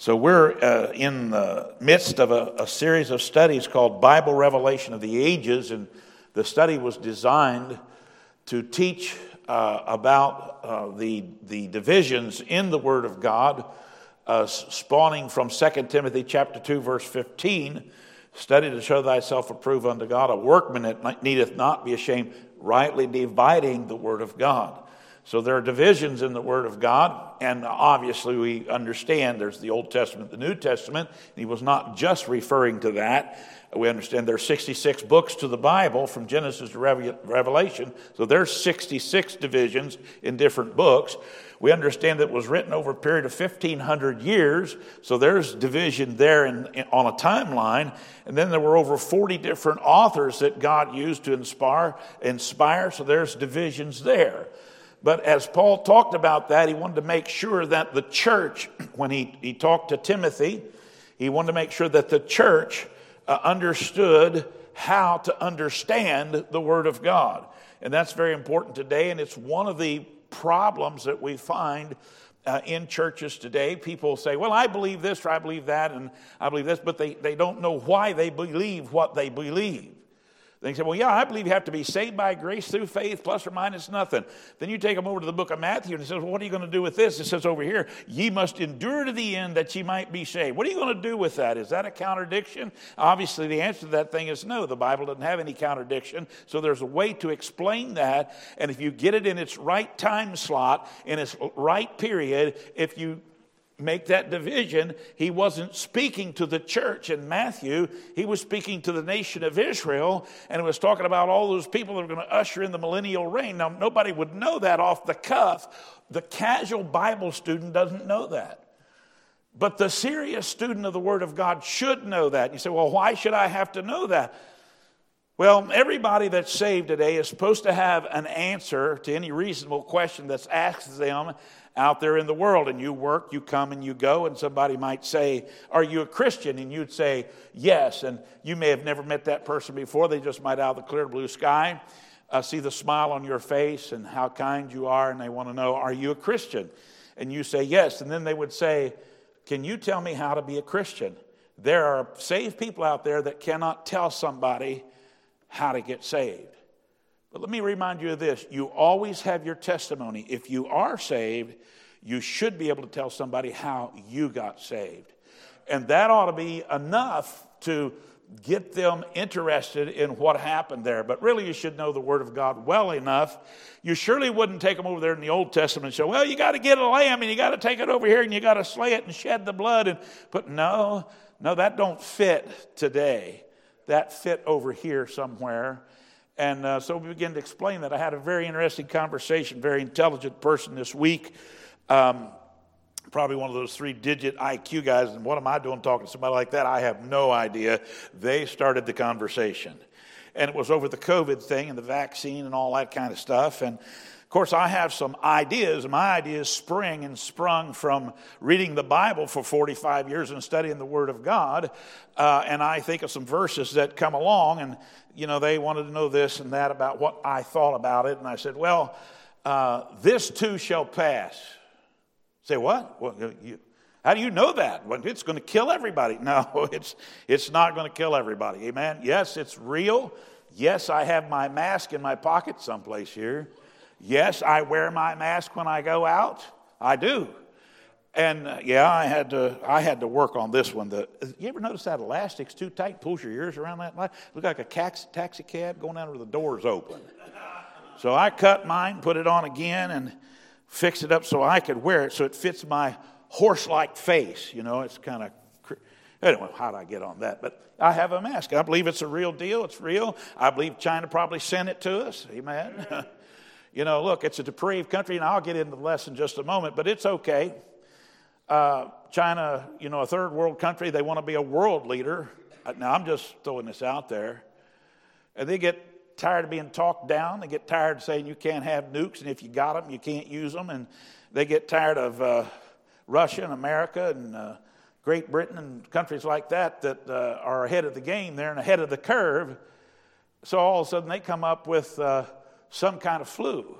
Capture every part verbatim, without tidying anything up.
So we're uh, in the midst of a, a series of studies called Bible Revelation of the Ages, and the study was designed to teach uh, about uh, the, the divisions in the Word of God, uh, spawning from Second Timothy chapter two, verse fifteen, study to show thyself approved unto God, a workman that needeth not be ashamed, rightly dividing the Word of God. So there are divisions in the Word of God, and obviously we understand there's the Old Testament, the New Testament. He was not just referring to that. We understand there are sixty-six books to the Bible from Genesis to Revelation. So there's sixty-six divisions in different books. We understand that it was written over a period of fifteen hundred years. So there's division there in, in, on a timeline. And then there were over forty different authors that God used to inspire. inspire so there's divisions there. But as Paul talked about that, he wanted to make sure that the church, when he, he talked to Timothy, he wanted to make sure that the church uh, understood how to understand the Word of God. And that's very important today, and it's one of the problems that we find uh, in churches today. People say, well, I believe this, or I believe that, and I believe this, but they, they don't know why they believe what they believe. They say, well, yeah, I believe you have to be saved by grace through faith, plus or minus nothing. Then you take them over to the book of Matthew, and he says, well, what are you going to do with this? It says over here, ye must endure to the end that ye might be saved. What are you going to do with that? Is that a contradiction? Obviously, the answer to that thing is no. The Bible doesn't have any contradiction, so there's a way to explain that. And if you get it in its right time slot, in its right period, if you make that division, he wasn't speaking to the church in Matthew. He was speaking to the nation of Israel, and he was talking about all those people that are going to usher in the millennial reign. Now, nobody would know that off the cuff. The casual Bible student doesn't know that. But the serious student of the Word of God should know that. You say, well, why should I have to know that? Well, everybody that's saved today is supposed to have an answer to any reasonable question that's asked them out there in the world. And you work, you come and you go, and somebody might say, are you a Christian? And you'd say, yes. And you may have never met that person before. They just might out of the clear blue sky uh, see the smile on your face and how kind you are, and they want to know, are you a Christian? And you say, yes. And then they would say, can you tell me how to be a Christian? There are saved people out there that cannot tell somebody how to get saved. But let me remind you of this. You always have your testimony. If you are saved, you should be able to tell somebody how you got saved. And that ought to be enough to get them interested in what happened there. But really, you should know the Word of God well enough. You surely wouldn't take them over there in the Old Testament and say, well, you got to get a lamb, and you got to take it over here, and you got to slay it and shed the blood. And But no, no, that don't fit today. That fit over here somewhere. And uh, so we begin to explain that. I had a very interesting conversation, very intelligent person this week, um, probably one of those three-digit I Q guys, and what am I doing talking to somebody like that? I have no idea. They started the conversation. And it was over the COVID thing and the vaccine and all that kind of stuff. And of course, I have some ideas, and my ideas spring and sprung from reading the Bible for forty-five years and studying the Word of God, uh, and I think of some verses that come along, and, you know, they wanted to know this and that about what I thought about it, and I said, well, uh, this too shall pass. Say, what? Well, you, how do you know that? Well, it's going to kill everybody. No, it's it's not going to kill everybody, amen? Yes, it's real. Yes, I have my mask in my pocket someplace here. Yes, I wear my mask when I go out. I do. And uh, yeah, I had to I had to work on this one. The, you ever notice that elastic's too tight, pulls your ears around that light? Look like a taxi, taxi cab going down where the door's open. So I cut mine, put it on again, and fixed it up so I could wear it so it fits my horse-like face. You know, it's kind of... Anyway, how did I get on that? But I have a mask. I believe it's a real deal. It's real. I believe China probably sent it to us. Amen. You know, look, it's a depraved country, and I'll get into the lesson in just a moment, but it's okay. Uh, China, you know, a third world country, they want to be a world leader. Now, I'm just throwing this out there. And they get tired of being talked down. They get tired of saying you can't have nukes, and if you got them, you can't use them. And they get tired of uh, Russia and America and uh, Great Britain and countries like that that uh, are ahead of the game there and ahead of the curve. So all of a sudden they come up with... Uh, some kind of flu.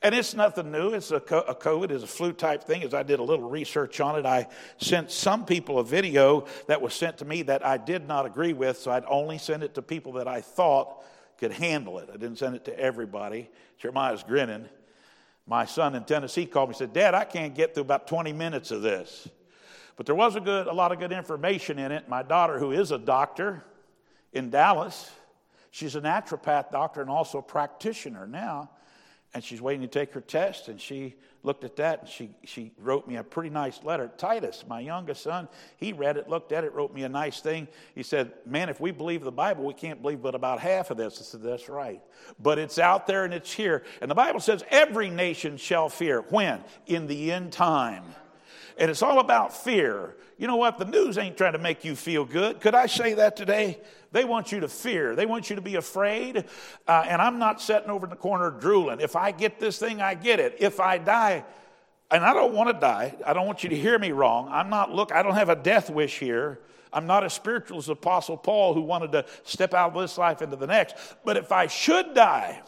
And it's nothing new. It's a COVID, it's a flu type thing. As I did a little research on it, I sent some people a video that was sent to me that I did not agree with, so I'd only send it to people that I thought could handle it. I didn't send it to everybody. Jeremiah's grinning. My son in Tennessee called me and said, "Dad, I can't get through about twenty minutes of this." But there was a good, a lot of good information in it. My daughter, who is a doctor in Dallas, she's a naturopath doctor and also a practitioner now. And she's waiting to take her test, and she looked at that, and she, she wrote me a pretty nice letter. Titus, my youngest son, he read it, looked at it, wrote me a nice thing. He said, "Man, if we believe the Bible, we can't believe but about half of this." I said, "That's right. But it's out there and it's here." And the Bible says every nation shall fear. When? In the end time. And it's all about fear. You know what? The news ain't trying to make you feel good. Could I say that today? They want you to fear. They want you to be afraid. Uh, and I'm not sitting over in the corner drooling. If I get this thing, I get it. If I die, and I don't want to die. I don't want you to hear me wrong. I'm not, look, I don't have a death wish here. I'm not as spiritual as Apostle Paul, who wanted to step out of this life into the next. But if I should die,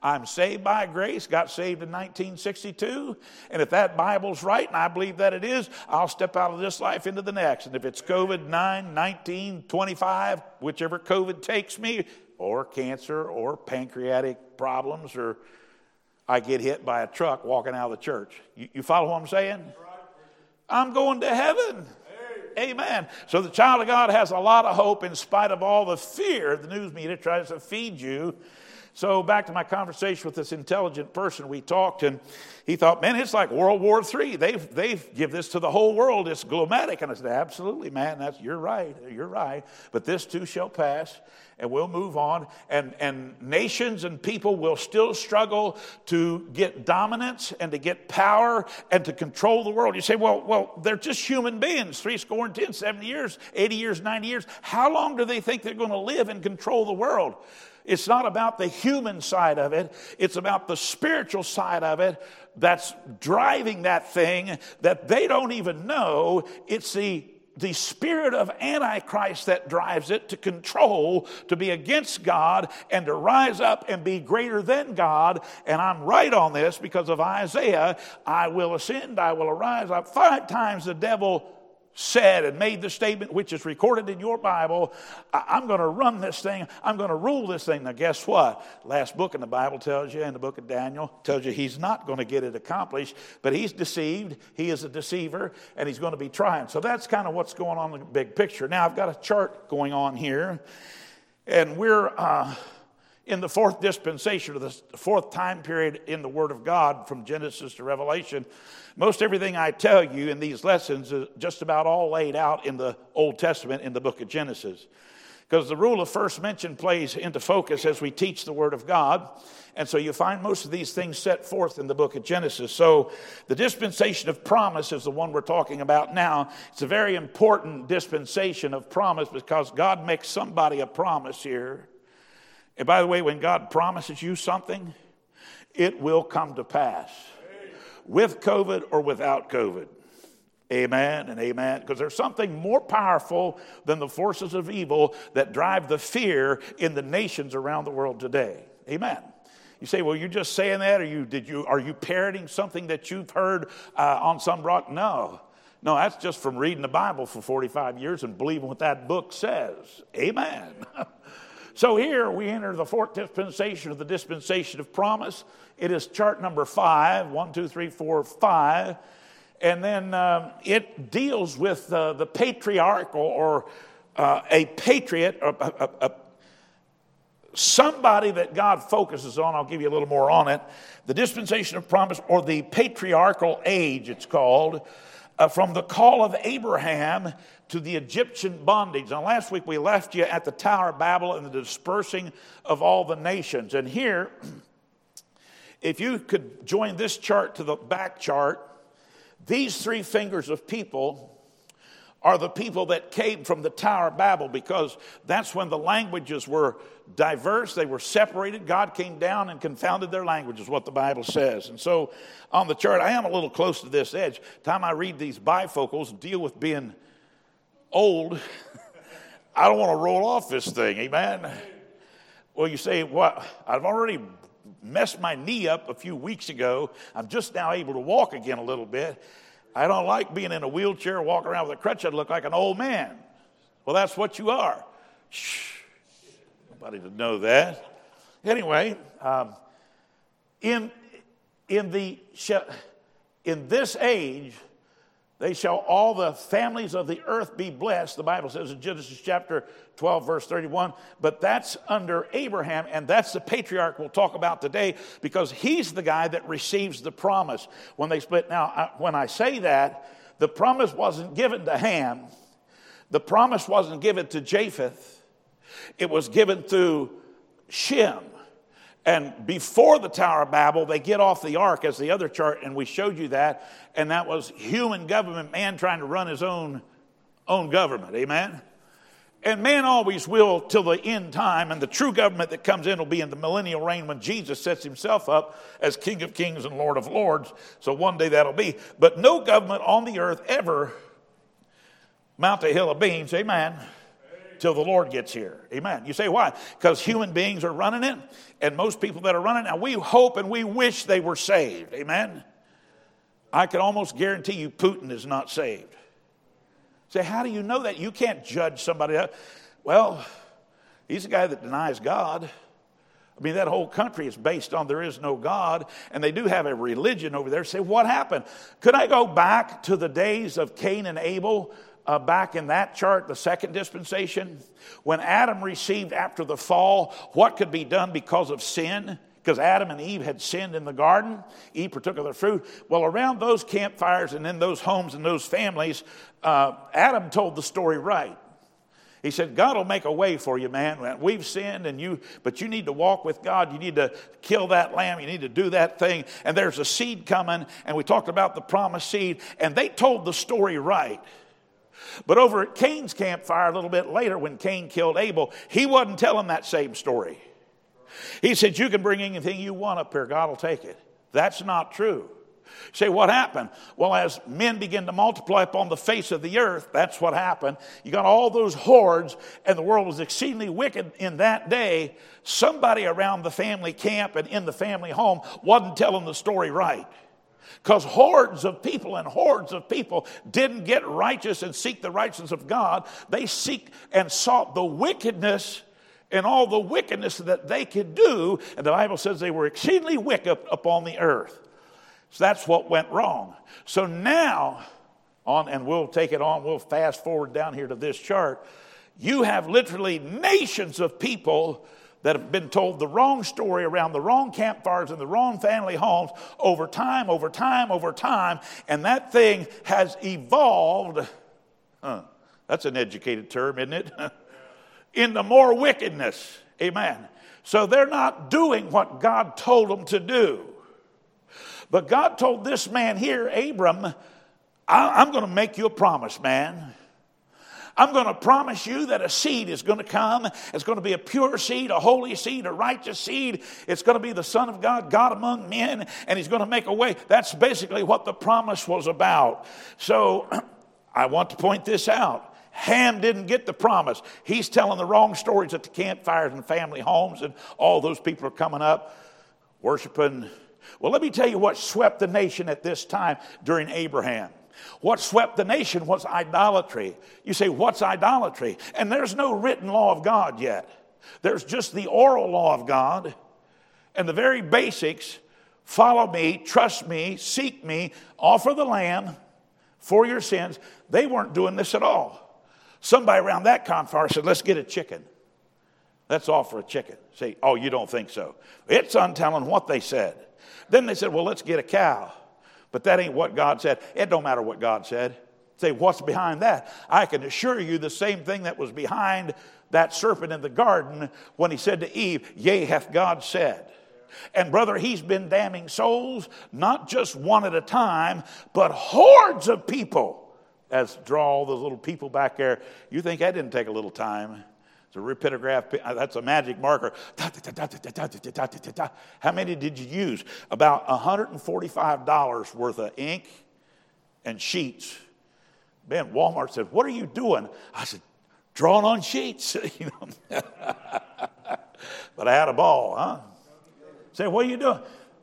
I'm saved by grace, got saved in nineteen sixty-two, and if that Bible's right, and I believe that it is, I'll step out of this life into the next. And if it's COVID nine, nineteen, twenty-five, whichever COVID takes me, or cancer, or pancreatic problems, or I get hit by a truck walking out of the church. You, you follow what I'm saying? I'm going to heaven. Amen. So the child of God has a lot of hope in spite of all the fear the news media tries to feed you. So back to my conversation with this intelligent person, we talked, and he thought, "Man, it's like World War Three. They they give this to the whole world. It's glomatic." And I said, "Absolutely, man. That's you're right. You're right. But this too shall pass, and we'll move on. And and nations and people will still struggle to get dominance and to get power and to control the world." You say, "Well, well, they're just human beings. Three score and ten, seventy years, eighty years, ninety years. How long do they think they're going to live and control the world?" It's not about the human side of it. It's about the spiritual side of it that's driving that thing that they don't even know. It's the the spirit of Antichrist that drives it to control, to be against God, and to rise up and be greater than God. And I'm right on this because of Isaiah. "I will ascend, I will arise." Five times the devil said and made the statement, which is recorded in your Bible, "I'm going to run this thing. I'm going to rule this thing." Now, guess what? Last book in the Bible tells you, and the book of Daniel tells you, he's not going to get it accomplished, but he's deceived. He is a deceiver, and he's going to be trying. So that's kind of what's going on in the big picture. Now, I've got a chart going on here, and we're uh, in the fourth dispensation, or the fourth time period in the Word of God from Genesis to Revelation. Most everything I tell you in these lessons is just about all laid out in the Old Testament in the book of Genesis, because the rule of first mention plays into focus as we teach the Word of God. And so you find most of these things set forth in the book of Genesis. So the dispensation of promise is the one we're talking about now. It's a very important dispensation of promise because God makes somebody a promise here. And by the way, when God promises you something, it will come to pass. With COVID or without COVID. Amen and amen. Because there's something more powerful than the forces of evil that drive the fear in the nations around the world today. Amen. You say, "Well, you're just saying that, or you did you are you parroting something that you've heard uh, on some rock?" No. No, that's just from reading the Bible for forty-five years and believing what that book says. Amen. So here we enter the fourth dispensation of the dispensation of promise. It is chart number five, one, two, three, four, five. And then um, it deals with uh, the patriarch or, or uh, a patriot, or a, a, a somebody that God focuses on. I'll give you a little more on it. The dispensation of promise, or the patriarchal age, it's called. Uh, from the call of Abraham to the Egyptian bondage. Now, last week we left you at the Tower of Babel and the dispersing of all the nations. And here, if you could join this chart to the back chart, these three fingers of people are the people that came from the Tower of Babel, because that's when the languages were diverse. They were separated. God came down and confounded their language is what the Bible says. And so on the chart, I am a little close to this edge. Time I read these bifocals and deal with being old, I don't want to roll off this thing. Amen. Well, you say, "What? I've already messed my knee up a few weeks ago. I'm just now able to walk again a little bit. I don't like being in a wheelchair, walking around with a crutch. I'd look like an old man. Well, that's what you are. Shh. Nobody would know that. Anyway, um, in in the in this age, they shall all the families of the earth be blessed. The Bible says in Genesis chapter twelve, verse thirty-one. But that's under Abraham, and that's the patriarch we'll talk about today, because he's the guy that receives the promise when they split. Now, I, when I say that, the promise wasn't given to Ham. The promise wasn't given to Japheth. It was given through Shem. And before the Tower of Babel, they get off the ark, as the other chart, and we showed you that. And that was human government, man trying to run his own, own government. Amen? And man always will till the end time. And the true government that comes in will be in the millennial reign when Jesus sets himself up as King of Kings and Lord of Lords. So one day that'll be. But no government on the earth ever mount a hill of beans. Amen? Till the Lord gets here. Amen. You say why? Because human beings are running it, and most people that are running now, we hope and we wish they were saved. Amen. I can almost guarantee you Putin is not saved. Say, how do you know that? You can't judge somebody else. Well, he's a guy that denies God. I mean, that whole country is based on there is no God, and they do have a religion over there. Say, what happened? Could I go back to the days of Cain and Abel? Uh, back in that chart, the second dispensation, when Adam received after the fall, what could be done because of sin? Because Adam and Eve had sinned in the garden. Eve partook of the fruit. Well, around those campfires and in those homes and those families, uh, Adam told the story right. He said, God will make a way for you, man. We've sinned, and you, but you need to walk with God. You need to kill that lamb. You need to do that thing. And there's a seed coming, and we talked about the promised seed, and they told the story right. But over at Cain's campfire a little bit later, when Cain killed Abel, he wasn't telling that same story. He said, you can bring anything you want up here. God will take it. That's not true. You say, what happened? Well, as men begin to multiply upon the face of the earth, that's what happened. You got all those hordes, and the world was exceedingly wicked in that day. Somebody around the family camp and in the family home wasn't telling the story right. Because hordes of people and hordes of people didn't get righteous and seek the righteousness of God. They seek and sought the wickedness and all the wickedness that they could do. And the Bible says they were exceedingly wicked upon the earth. So that's what went wrong. So now, on, and we'll take it on, we'll fast forward down here to this chart. You have literally nations of people that have been told the wrong story around the wrong campfires and the wrong family homes over time, over time, over time. And that thing has evolved. Huh, that's an educated term, isn't it? Into more wickedness. Amen. So they're not doing what God told them to do. But God told this man here, Abram, I- I'm going to make you a promise, man. I'm going to promise you that a seed is going to come. It's going to be a pure seed, a holy seed, a righteous seed. It's going to be the Son of God, God among men, and he's going to make a way. That's basically what the promise was about. So I want to point this out. Ham didn't get the promise. He's telling the wrong stories at the campfires and family homes, and all those people are coming up, worshiping. Well, let me tell you what swept the nation at this time during Abraham. What swept the nation was idolatry. You say, what's idolatry? And there's no written law of God yet. There's just the oral law of God and the very basics. Follow me, trust me, seek me, offer the lamb for your sins. They weren't doing this at all. Somebody around that campfire said, let's get a chicken. Let's offer a chicken. Say, oh, you don't think so. It's untelling what they said. Then they said, well, let's get a cow. But that ain't what God said. It don't matter what God said. Say, what's behind that? I can assure you the same thing that was behind that serpent in the garden when he said to Eve, yea, hath God said. And brother, he's been damning souls, not just one at a time, but hordes of people. As draw all those little people back there. You think that didn't take a little time. It's a rapidograph. That's a magic marker. How many did you use? About one hundred forty-five dollars worth of ink and sheets. Man, Walmart said, what are you doing? I said, drawing on sheets. You know? But I had a ball, huh? Say, what are you doing?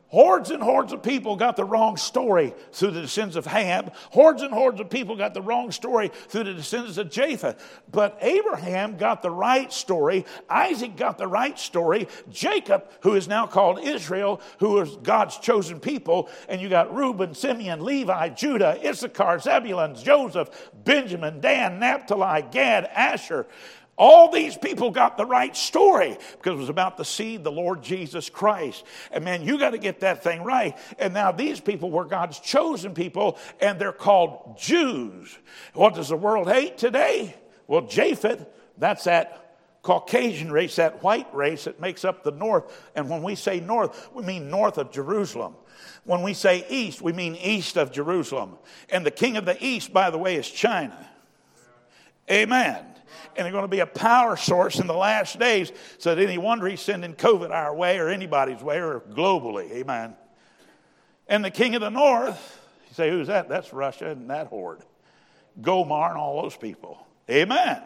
Hordes and hordes of people got the wrong story through the descendants of Ham. Hordes and hordes of people got the wrong story through the descendants of Japheth. But Abraham got the right story. Isaac got the right story. Jacob, who is now called Israel, who is God's chosen people. And you got Reuben, Simeon, Levi, Judah, Issachar, Zebulun, Joseph, Benjamin, Dan, Naphtali, Gad, Asher. All these people got the right story because it was about the seed, the Lord Jesus Christ. And man, you got to get that thing right. And now these people were God's chosen people, and they're called Jews. What does the world hate today? Well, Japheth, that's that Caucasian race, that white race that makes up the north. And when we say north, we mean north of Jerusalem. When we say east, we mean east of Jerusalem. And the king of the east, by the way, is China. Amen. And they're going to be a power source in the last days. So that any wonder he's sending COVID our way or anybody's way or globally. Amen. And the king of the north, you say, who's that? That's Russia and that horde. Gomar and all those people. Amen.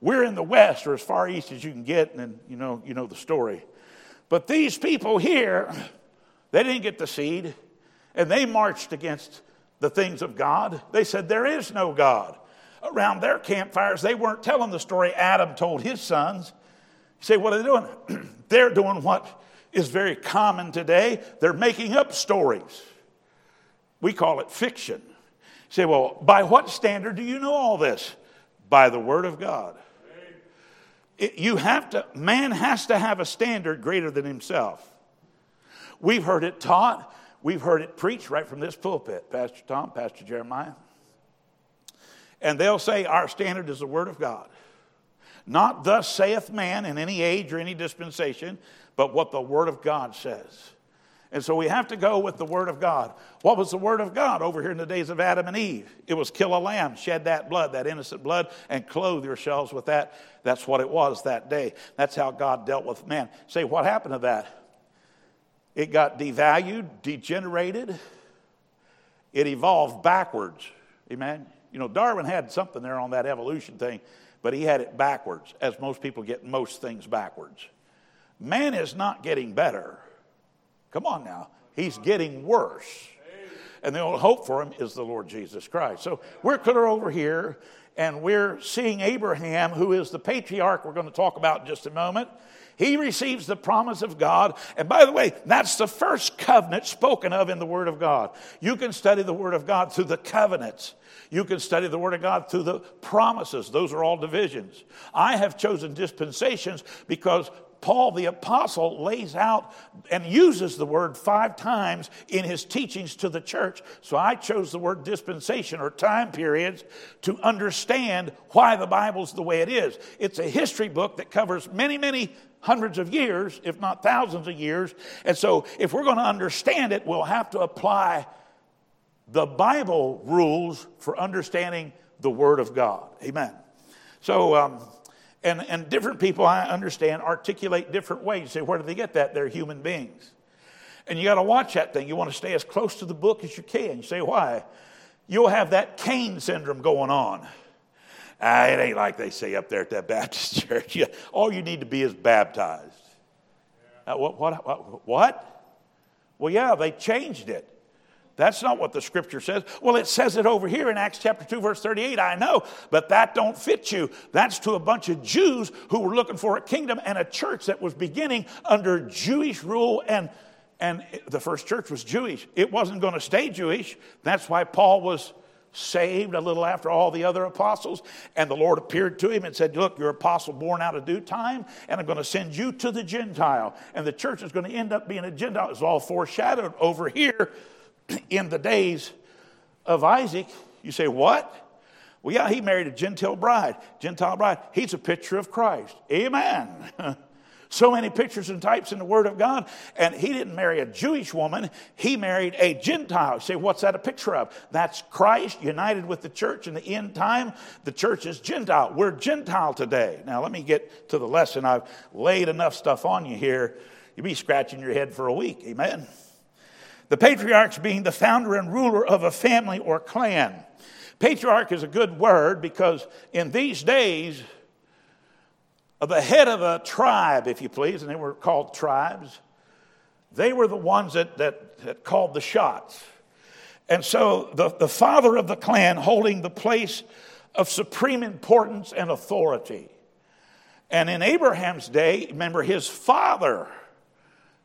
We're in the west or as far east as you can get. And then, you know, you know the story. But these people here, they didn't get the seed. And they marched against the things of God. They said, there is no God. Around their campfires, they weren't telling the story Adam told his sons. You say, what are they doing? They're doing what is very common today. They're making up stories. We call it fiction. You say, well, by what standard do you know all this? By the Word of God. It, you have to, man has to have a standard greater than himself. We've heard it taught. We've heard it preached right from this pulpit. Pastor Tom, Pastor Jeremiah. And they'll say our standard is the Word of God. Not thus saith man in any age or any dispensation, but what the Word of God says. And so we have to go with the Word of God. What was the Word of God over here in the days of Adam and Eve? It was kill a lamb, shed that blood, that innocent blood, and clothe yourselves with that. That's what it was that day. That's how God dealt with man. Say, what happened to that? It got devalued, degenerated. It evolved backwards. Amen. You know, Darwin had something there on that evolution thing, but he had it backwards, as most people get most things backwards. Man is not getting better. Come on now. He's getting worse. And the only hope for him is the Lord Jesus Christ. So we're clear over here, and we're seeing Abraham, who is the patriarch we're going to talk about in just a moment. He receives the promise of God. And by the way, that's the first covenant spoken of in the Word of God. You can study the Word of God through the covenants. You can study the Word of God through the promises. Those are all divisions. I have chosen dispensations because Paul the Apostle lays out and uses the word five times in his teachings to the church. So I chose the word dispensation or time periods to understand why the Bible's the way it is. It's a history book that covers many, many hundreds of years, if not thousands of years. And so if we're going to understand it, we'll have to apply the Bible rules for understanding the Word of God. Amen. So, um, And, and different people, I understand, articulate different ways. You say, where do they get that? They're human beings. And you got to watch that thing. You want to stay as close to the book as you can. You say, why? You'll have that Cain syndrome going on. Ah, it ain't like they say up there at that Baptist church. You, all you need to be is baptized. Yeah. Uh, what, what, what, what? Well, yeah, they changed it. That's not what the Scripture says. Well, it says it over here in Acts chapter two, verse thirty-eight. I know, but that don't fit you. That's to a bunch of Jews who were looking for a kingdom and a church that was beginning under Jewish rule. And, and the first church was Jewish. It wasn't going to stay Jewish. That's why Paul was saved a little after all the other apostles. And the Lord appeared to him and said, look, you're an apostle born out of due time, and I'm going to send you to the Gentile. And the church is going to end up being a Gentile. It's all foreshadowed over here. In the days of Isaac, you say, what? Well, yeah, he married a Gentile bride. Gentile bride. He's a picture of Christ. Amen. So many pictures and types in the Word of God. And he didn't marry a Jewish woman. He married a Gentile. You say, what's that a picture of? That's Christ united with the church in the end time. The church is Gentile. We're Gentile today. Now, let me get to the lesson. I've laid enough stuff on you here. You'll be scratching your head for a week. Amen. The patriarchs being the founder and ruler of a family or clan. Patriarch is a good word because in these days, the head of a tribe, if you please, and they were called tribes, They were the ones that, that, that called the shots. And so the, the father of the clan holding the place of supreme importance and authority. And in Abraham's day, remember, his father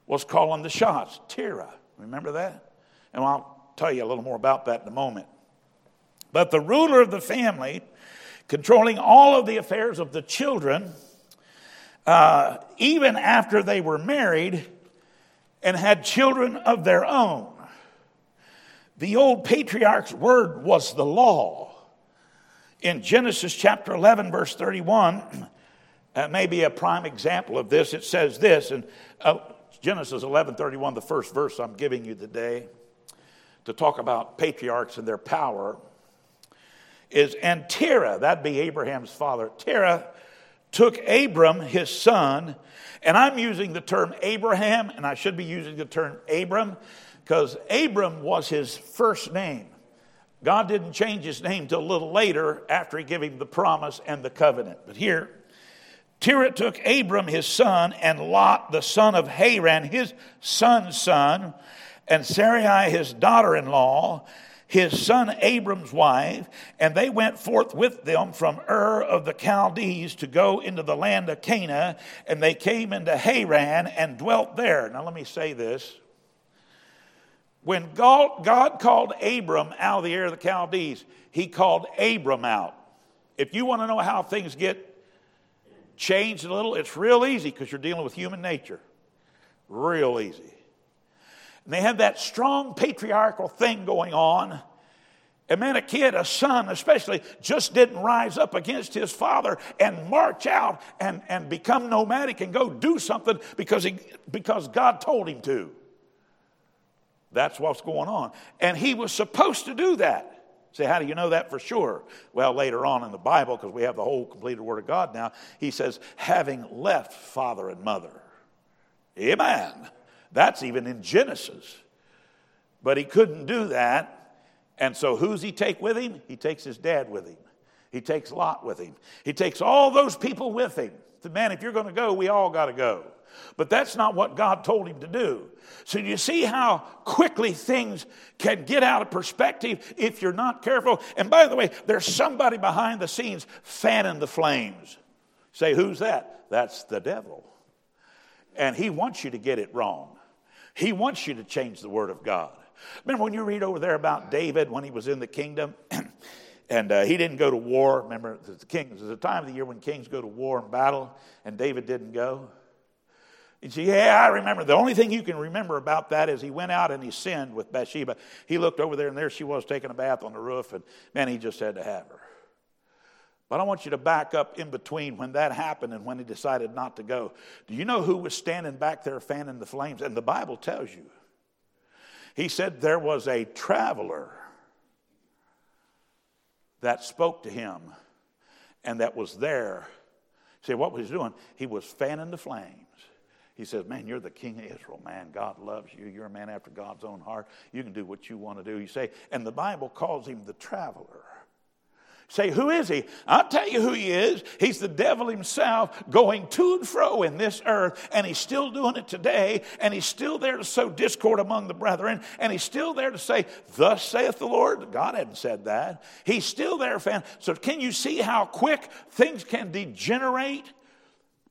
was calling the shots, Terah. Remember that? And I'll tell you a little more about that in a moment. But the ruler of the family, controlling all of the affairs of the children, uh, even after they were married and had children of their own. The old patriarch's word was the law. In Genesis chapter eleven, verse thirty-one, uh, maybe a prime example of this, it says this, and uh, Genesis eleven, thirty-one, the first verse I'm giving you today to talk about patriarchs and their power, is, and Terah, that'd be Abraham's father, Terah took Abram, his son, and I'm using the term Abraham, and I should be using the term Abram, because Abram was his first name. God didn't change his name till a little later after he gave him the promise and the covenant. But here, Terah took Abram, his son, and Lot, the son of Haran, his son's son, and Sarai, his daughter-in-law, his son Abram's wife, and they went forth with them from Ur of the Chaldees to go into the land of Canaan, and they came into Haran and dwelt there. Now let me say this. When God, God called Abram out of the air of the Chaldees, he called Abram out. If you want to know how things get changed a little, it's real easy because you're dealing with human nature. Real easy. And they had that strong patriarchal thing going on. And man, a kid, a son especially, just didn't rise up against his father and march out and, and become nomadic and go do something because he, because God told him to. That's what's going on. And he was supposed to do that. Say, how do you know that for sure? Well, later on in the Bible, because we have the whole completed Word of God now, he says, having left father and mother. Amen. That's even in Genesis. But he couldn't do that. And so who's he take with him? He takes his dad with him. He takes Lot with him. He takes all those people with him. Man, if you're going to go, we all got to go. But that's not what God told him to do. So you see how quickly things can get out of perspective if you're not careful. And by the way, there's somebody behind the scenes fanning the flames. Say, who's that? That's the devil. And he wants you to get it wrong. He wants you to change the Word of God. Remember when you read over there about David when he was in the kingdom? And uh, he didn't go to war. Remember, the kings, there's a time of the year when kings go to war and battle, and David didn't go. You see, yeah, I remember. The only thing you can remember about that is he went out and he sinned with Bathsheba. He looked over there, and there she was taking a bath on the roof, and man, he just had to have her. But I want you to back up in between when that happened and when he decided not to go. Do you know who was standing back there fanning the flames? And the Bible tells you. He said there was a traveler that spoke to him and that was there. See, what was he doing? He was fanning the flames. He says, man, you're the king of Israel, man. God loves you. You're a man after God's own heart. You can do what you want to do. You say, and the Bible calls him the traveler. Say, who is he? I'll tell you who he is. He's the devil himself going to and fro in this earth, and he's still doing it today, and he's still there to sow discord among the brethren, and he's still there to say, thus saith the Lord. God hadn't said that. He's still there, fan. So can you see how quick things can degenerate?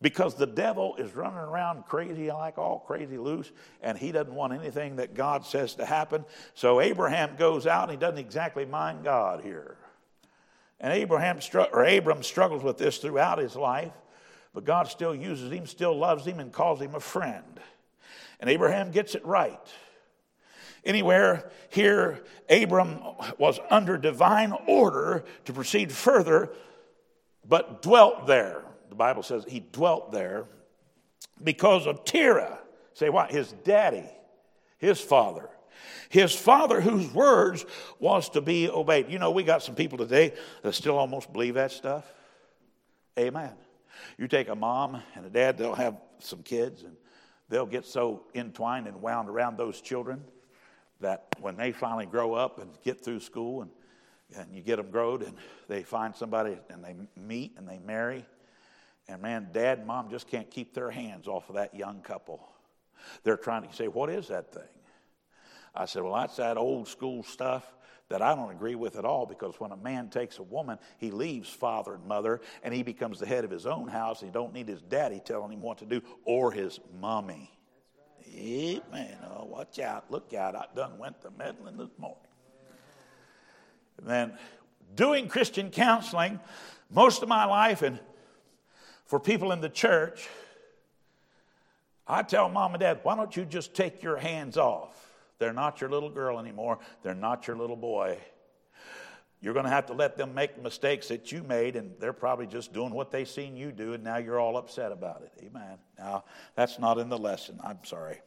Because the devil is running around crazy like all crazy loose, and he doesn't want anything that God says to happen. So Abraham goes out, and he doesn't exactly mind God here. And Abraham or Abram struggles with this throughout his life, but God still uses him, still loves him, and calls him a friend. And Abraham gets it right. Anywhere here, Abram was under divine order to proceed further, but dwelt there. The Bible says he dwelt there because of Terah. Say what? His daddy, his father. His father whose words was to be obeyed. You know, we got some people today that still almost believe that stuff. Amen. You take a mom and a dad, they'll have some kids, and they'll get so entwined and wound around those children that when they finally grow up and get through school and, and you get them growed and they find somebody and they meet and they marry, and man, dad and mom just can't keep their hands off of that young couple. They're trying to say, what is that thing? I said, well, that's that old school stuff that I don't agree with at all, because when a man takes a woman, he leaves father and mother, and he becomes the head of his own house. He don't need his daddy telling him what to do, or his mommy. Right. Amen. Oh, watch out. Look out. I done went to meddling this morning. And then doing Christian counseling most of my life, and for people in the church, I tell mom and dad, why don't you just take your hands off? They're not your little girl anymore. They're not your little boy. You're going to have to let them make mistakes that you made, and they're probably just doing what they seen you do, and now you're all upset about it. Amen. Now, that's not in the lesson. I'm sorry.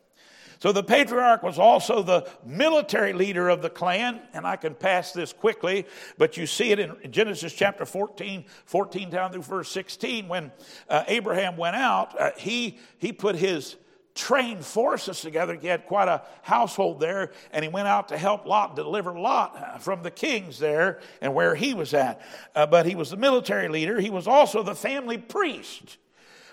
So the patriarch was also the military leader of the clan, and I can pass this quickly, but you see it in Genesis chapter fourteen, fourteen down through verse sixteen, when uh, Abraham went out, uh, he he put his trained forces together. He had quite a household there, and he went out to help Lot, deliver Lot from the kings there and where he was at. Uh, but he was the military leader. He was also the family priest.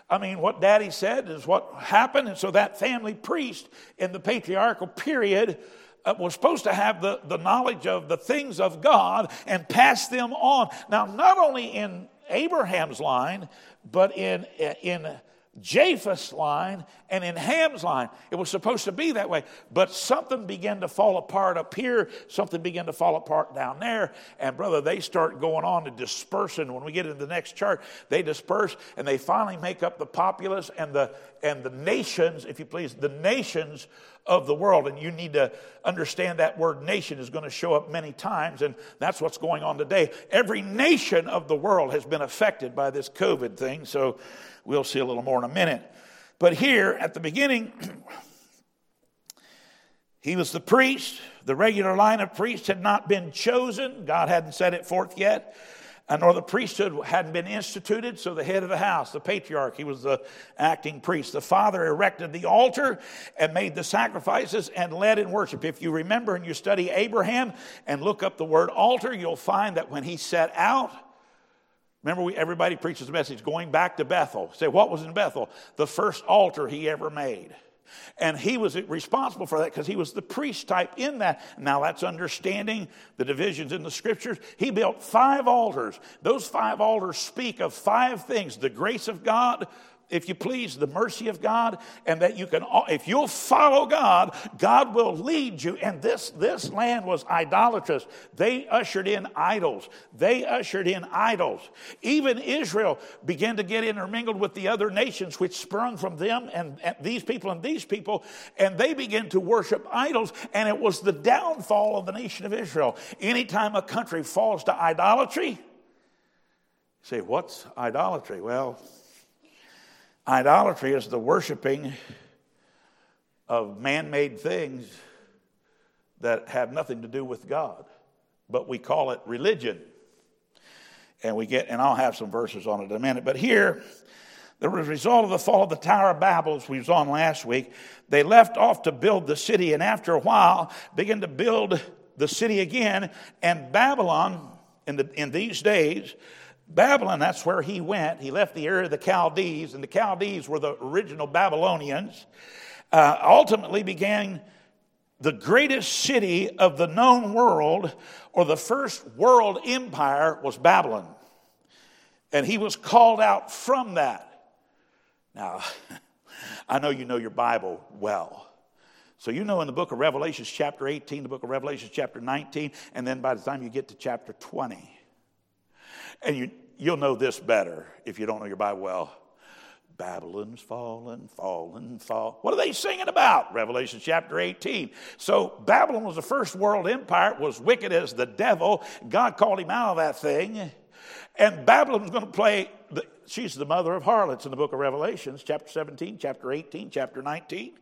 I mean, what daddy said is what happened, and so that family priest in the patriarchal period Uh, was supposed to have the, the knowledge of the things of God and pass them on. Now, not only in Abraham's line, but in in Japheth's line and in Ham's line. It was supposed to be that way, but something began to fall apart up here. Something began to fall apart down there, and brother, they start going on to dispersing. When we get into the next chart, they disperse, and they finally make up the populace and the and the nations, if you please, the nations of the world. And you need to understand that word nation is going to show up many times, and that's what's going on today. Every nation of the world has been affected by this COVID thing, so we'll see a little more in a minute. But here at the beginning, he was the priest. The regular line of priests had not been chosen. God hadn't set it forth yet, nor the priesthood hadn't been instituted. So the head of the house, the patriarch, he was the acting priest. The father erected the altar and made the sacrifices and led in worship. If you remember and you study Abraham and look up the word altar, you'll find that when he set out, remember, we, everybody preaches the message, going back to Bethel. Say, what was in Bethel? The first altar he ever made. And he was responsible for that because he was the priest type in that. Now that's understanding the divisions in the scriptures. He built five altars. Those five altars speak of five things: the grace of God, if you please, the mercy of God, and that you can, if you'll follow God, God will lead you. And this, this land was idolatrous. They ushered in idols. They ushered in idols. Even Israel began to get intermingled with the other nations, which sprung from them and, and these people and these people, and they began to worship idols, and it was the downfall of the nation of Israel. Anytime a country falls to idolatry, you say, what's idolatry? Well, idolatry is the worshiping of man-made things that have nothing to do with God, but we call it religion. And we get, and I'll have some verses on it in a minute. But here, the result of the fall of the Tower of Babel, as we was on last week, they left off to build the city, and after a while, began to build the city again. And Babylon, in the in these days, Babylon, that's where he went. He left the area of the Chaldees, and the Chaldees were the original Babylonians. Uh, ultimately began the greatest city of the known world, or the first world empire, was Babylon. And he was called out from that. Now, I know you know your Bible well. So you know in the book of Revelation chapter eighteen, the book of Revelation chapter nineteen, and then by the time you get to chapter twenty, and you, you'll know this better if you don't know your Bible well. Babylon's fallen, fallen, fallen. What are they singing about? Revelation chapter eighteen. So Babylon was the first world empire. It was wicked as the devil. God called him out of that thing. And Babylon was going to play, the, she's the mother of harlots in the book of Revelation, chapter seventeen, chapter eighteen, chapter nineteen.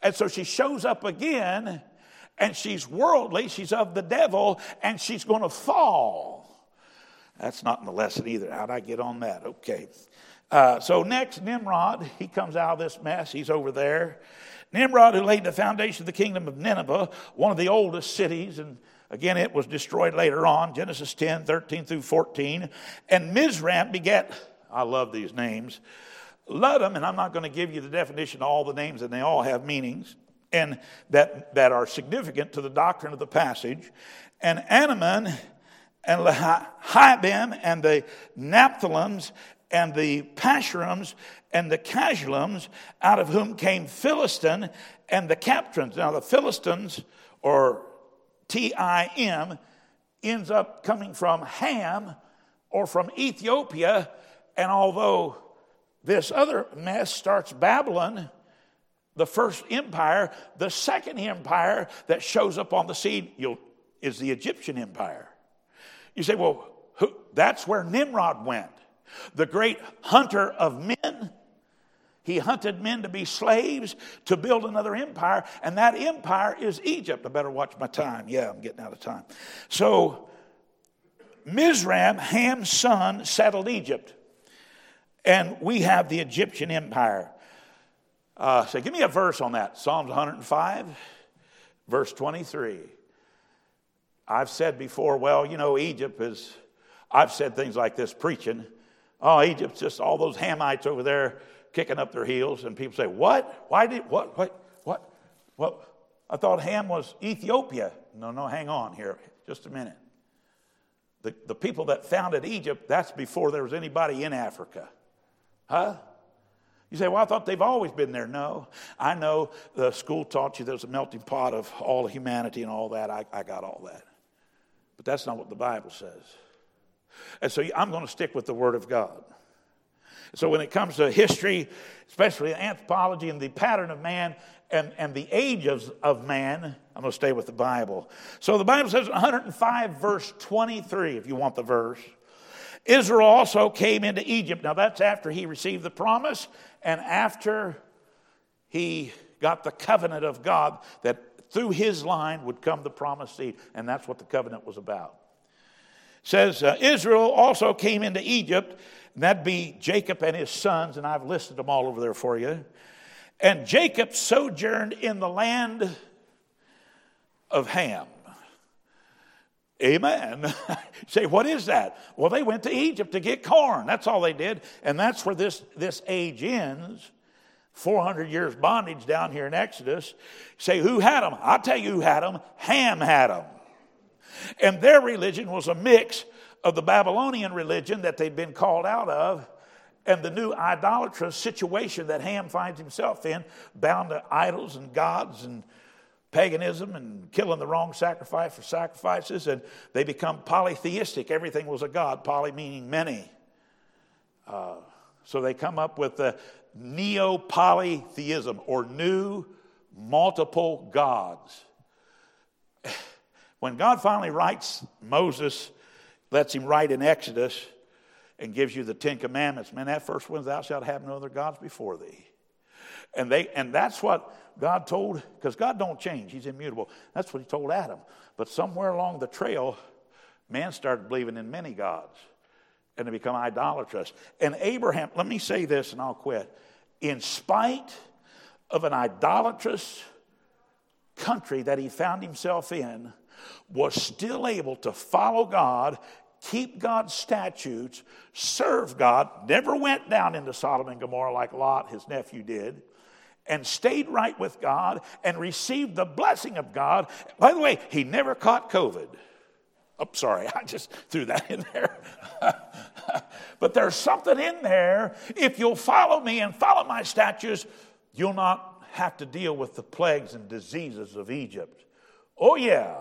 And so she shows up again, and she's worldly, she's of the devil, and she's going to fall. That's not in the lesson either. How'd I get on that? Okay. Uh, so next, Nimrod, he comes out of this mess. He's over there. Nimrod, who laid the foundation of the kingdom of Nineveh, one of the oldest cities, and again, it was destroyed later on, Genesis ten, thirteen through fourteen. And Mizraim begat, I love these names, Let them, and I'm not going to give you the definition of all the names, and they all have meanings, and that, that are significant to the doctrine of the passage, and Anamon, and Lehabim, and the Naphtalims, and the Pashurims, and the Caslulims, out of whom came Philistine, and the Captrans. Now the Philistines, or T I M, ends up coming from Ham, or from Ethiopia, and although this other mess starts Babylon, the first empire, the second empire that shows up on the scene you'll, is the Egyptian empire. You say, well, who, that's where Nimrod went. The great hunter of men. He hunted men to be slaves to build another empire, and that empire is Egypt. I better watch my time. Yeah, I'm getting out of time. So Mizraim, Ham's son, settled Egypt. And we have the Egyptian empire. Uh, so give me a verse on that. Psalms one hundred five, verse twenty-three. I've said before, well, you know, Egypt is, I've said things like this preaching. Oh, Egypt's just all those Hamites over there kicking up their heels. And people say, what? Why did, what, what, what? Well, I thought Ham was Ethiopia. No, no, hang on here. Just a minute. The, the people that founded Egypt, that's before there was anybody in Africa. Huh? You say, well, I thought they've always been there. No, I know the school taught you there's a melting pot of all humanity and all that. I, I got all that. But that's not what the Bible says. And so I'm going to stick with the Word of God. So when it comes to history, especially anthropology and the pattern of man and, and the ages of man, I'm going to stay with the Bible. So the Bible says in one hundred five, verse twenty-three, if you want the verse. Israel also came into Egypt. Now that's after he received the promise and after he got the covenant of God that through his line would come the promised seed. And that's what the covenant was about. It says, uh, Israel also came into Egypt. And that'd be Jacob and his sons. And I've listed them all over there for you. And Jacob sojourned in the land of Ham. Amen. Say, what is that? Well, they went to Egypt to get corn. That's all they did. And that's where this, this age ends. four hundred years bondage down here in Exodus. Say, who had them? I'll tell you who had them. Ham had them. And their religion was a mix of the Babylonian religion that they'd been called out of and the new idolatrous situation that Ham finds himself in, bound to idols and gods and paganism and killing the wrong sacrifice for sacrifices, and they become polytheistic. Everything was a god, poly meaning many. Uh, so they come up with the neo-polytheism or new multiple gods. When God finally writes, Moses lets him write in Exodus and gives you the Ten Commandments. Man, that first one's thou shalt have no other gods before thee. And they, and that's what God told, because God don't change. He's immutable. That's what he told Adam. But somewhere along the trail, man started believing in many gods and they become idolatrous. And Abraham, let me say this and I'll quit. In spite of an idolatrous country that he found himself in, was still able to follow God, keep God's statutes, serve God, never went down into Sodom and Gomorrah like Lot, his nephew, did, and stayed right with God and received the blessing of God. By the way, he never caught COVID. I'm sorry, I just threw that in there. But there's something in there. If you'll follow me and follow my statutes, you'll not have to deal with the plagues and diseases of Egypt. Oh, yeah.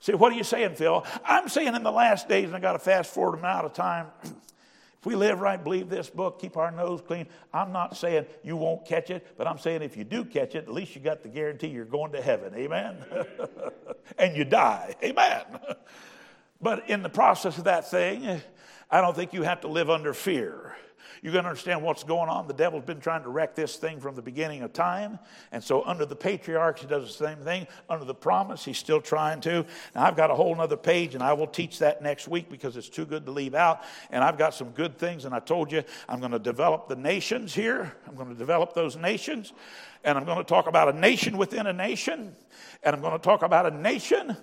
See, what are you saying, Phil? I'm saying in the last days, and I got to fast forward, I'm out of time. If we live right, believe this book, keep our nose clean. I'm not saying you won't catch it, but I'm saying if you do catch it, at least you got the guarantee you're going to heaven. Amen? And you die. Amen? But in the process of that thing, I don't think you have to live under fear. You're going to understand what's going on. The devil's been trying to wreck this thing from the beginning of time. And so under the patriarchs, he does the same thing. Under the promise, he's still trying to. Now, I've got a whole other page, and I will teach that next week because it's too good to leave out. And I've got some good things, and I told you I'm going to develop the nations here. I'm going to develop those nations. And I'm going to talk about a nation within a nation. And I'm going to talk about a nation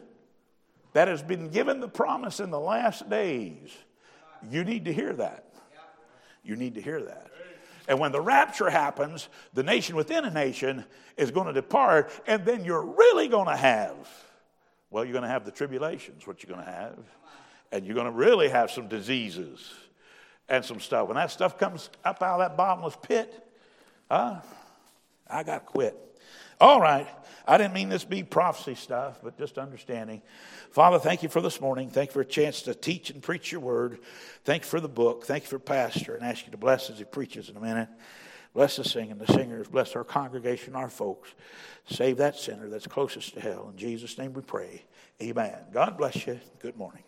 that has been given the promise in the last days. You need to hear that. You need to hear that. And when the rapture happens, the nation within a nation is going to depart, and then you're really going to have, well, you're going to have the tribulations, what you're going to have. And you're going to really have some diseases and some stuff. When that stuff comes up out of that bottomless pit, huh? I got to quit. All right. I didn't mean this to be prophecy stuff, but just understanding. Father, thank you for this morning. Thank you for a chance to teach and preach your word. Thank you for the book. Thank you for pastor, and ask you to bless as he preaches in a minute. Bless the singing, the singers. Bless our congregation, our folks. Save that sinner that's closest to hell. In Jesus' name we pray. Amen. God bless you. Good morning.